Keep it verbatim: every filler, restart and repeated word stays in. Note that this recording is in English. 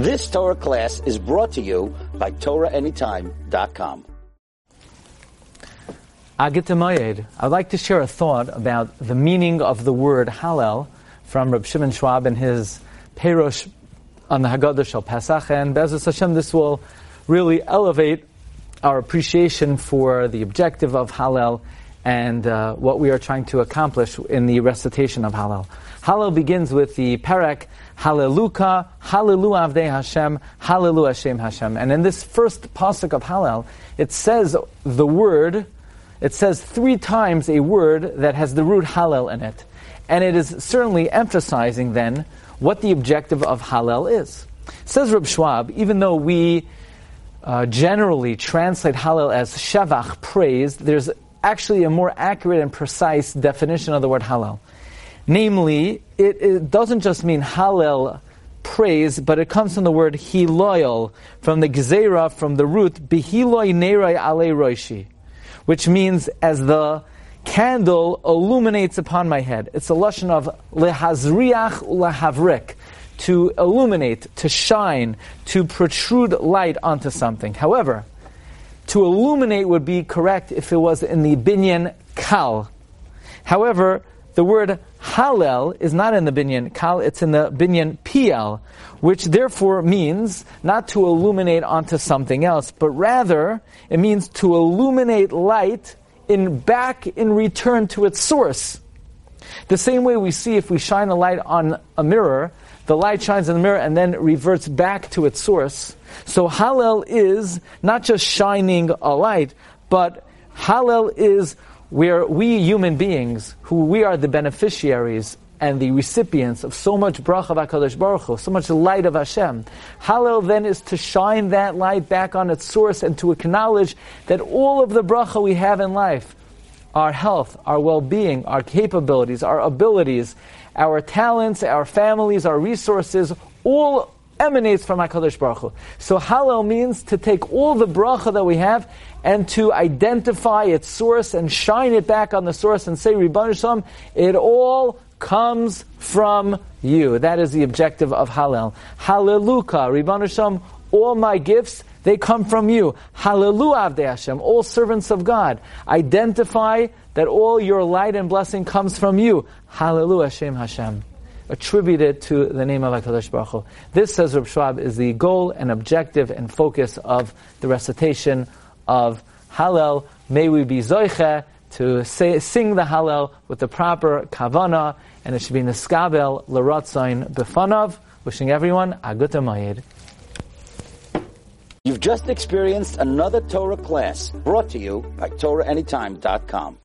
This Torah class is brought to you by Torah Anytime dot com. I'd like to share a thought about the meaning of the word Hallel from Rabbi Shimon Schwab and his Perush on the Haggadah Shel Pesach. And Be'ezus Hashem, this will really elevate our appreciation for the objective of Hallel and uh, what we are trying to accomplish in the recitation of Hallel. Hallel begins with the Perek, Halleluka, Hallelu Avdei Hashem, Hallelu Hashem Hashem. And in this first pasuk of Hallel, it says the word, it says three times a word that has the root Hallel in it. And it is certainly emphasizing then what the objective of Hallel is. Says Reb Schwab, even though we uh, generally translate Hallel as Shavach, praise, there's actually a more accurate and precise definition of the word Hallel. Namely, it, it doesn't just mean Hallel, praise, but it comes from the word Hiloyal, from the Gzeira, from the root Bihiloi Nerei Ale Roishi, which means as the candle illuminates upon my head. It's a lashon of Lehazriach Ulehavrik, to illuminate, to shine, to protrude light onto something. However, to illuminate would be correct if it was in the binyan kal. However, the word Hallel is not in the binyan kal, it's in the binyan piel, which therefore means not to illuminate onto something else, but rather it means to illuminate light in back in return to its source. The same way we see if we shine a light on a mirror, the light shines in the mirror and then reverts back to its source. So Hallel is not just shining a light, but Hallel is where we human beings, who we are the beneficiaries and the recipients of so much bracha of HaKadosh Baruch Hu, so much light of Hashem. Hallel then is to shine that light back on its source and to acknowledge that all of the bracha we have in life, our health, our well-being, our capabilities, our abilities, our talents, our families, our resources, all emanates from HaKadosh Baruch Hu. So Hallel means to take all the bracha that we have and to identify its source and shine it back on the source and say, Ribbono Shel Olam, it all comes from you. That is the objective of Hallel. Halleluka, Ribbono Shel Olam, all my gifts, they come from you. Hallelu Avdei Hashem, all servants of God. Identify that all your light and blessing comes from you. Hallelu Hashem Hashem. Attributed to the name of HaKadosh Baruch Hu. This, says Reb Schwab, is the goal and objective and focus of the recitation of Hallel. May we be zoiche to say, sing the Hallel with the proper kavanah, and it should be neskabel l'ratzayin b'fanav. Wishing everyone a good moed. You've just experienced another Torah class brought to you by Torah Anytime dot com.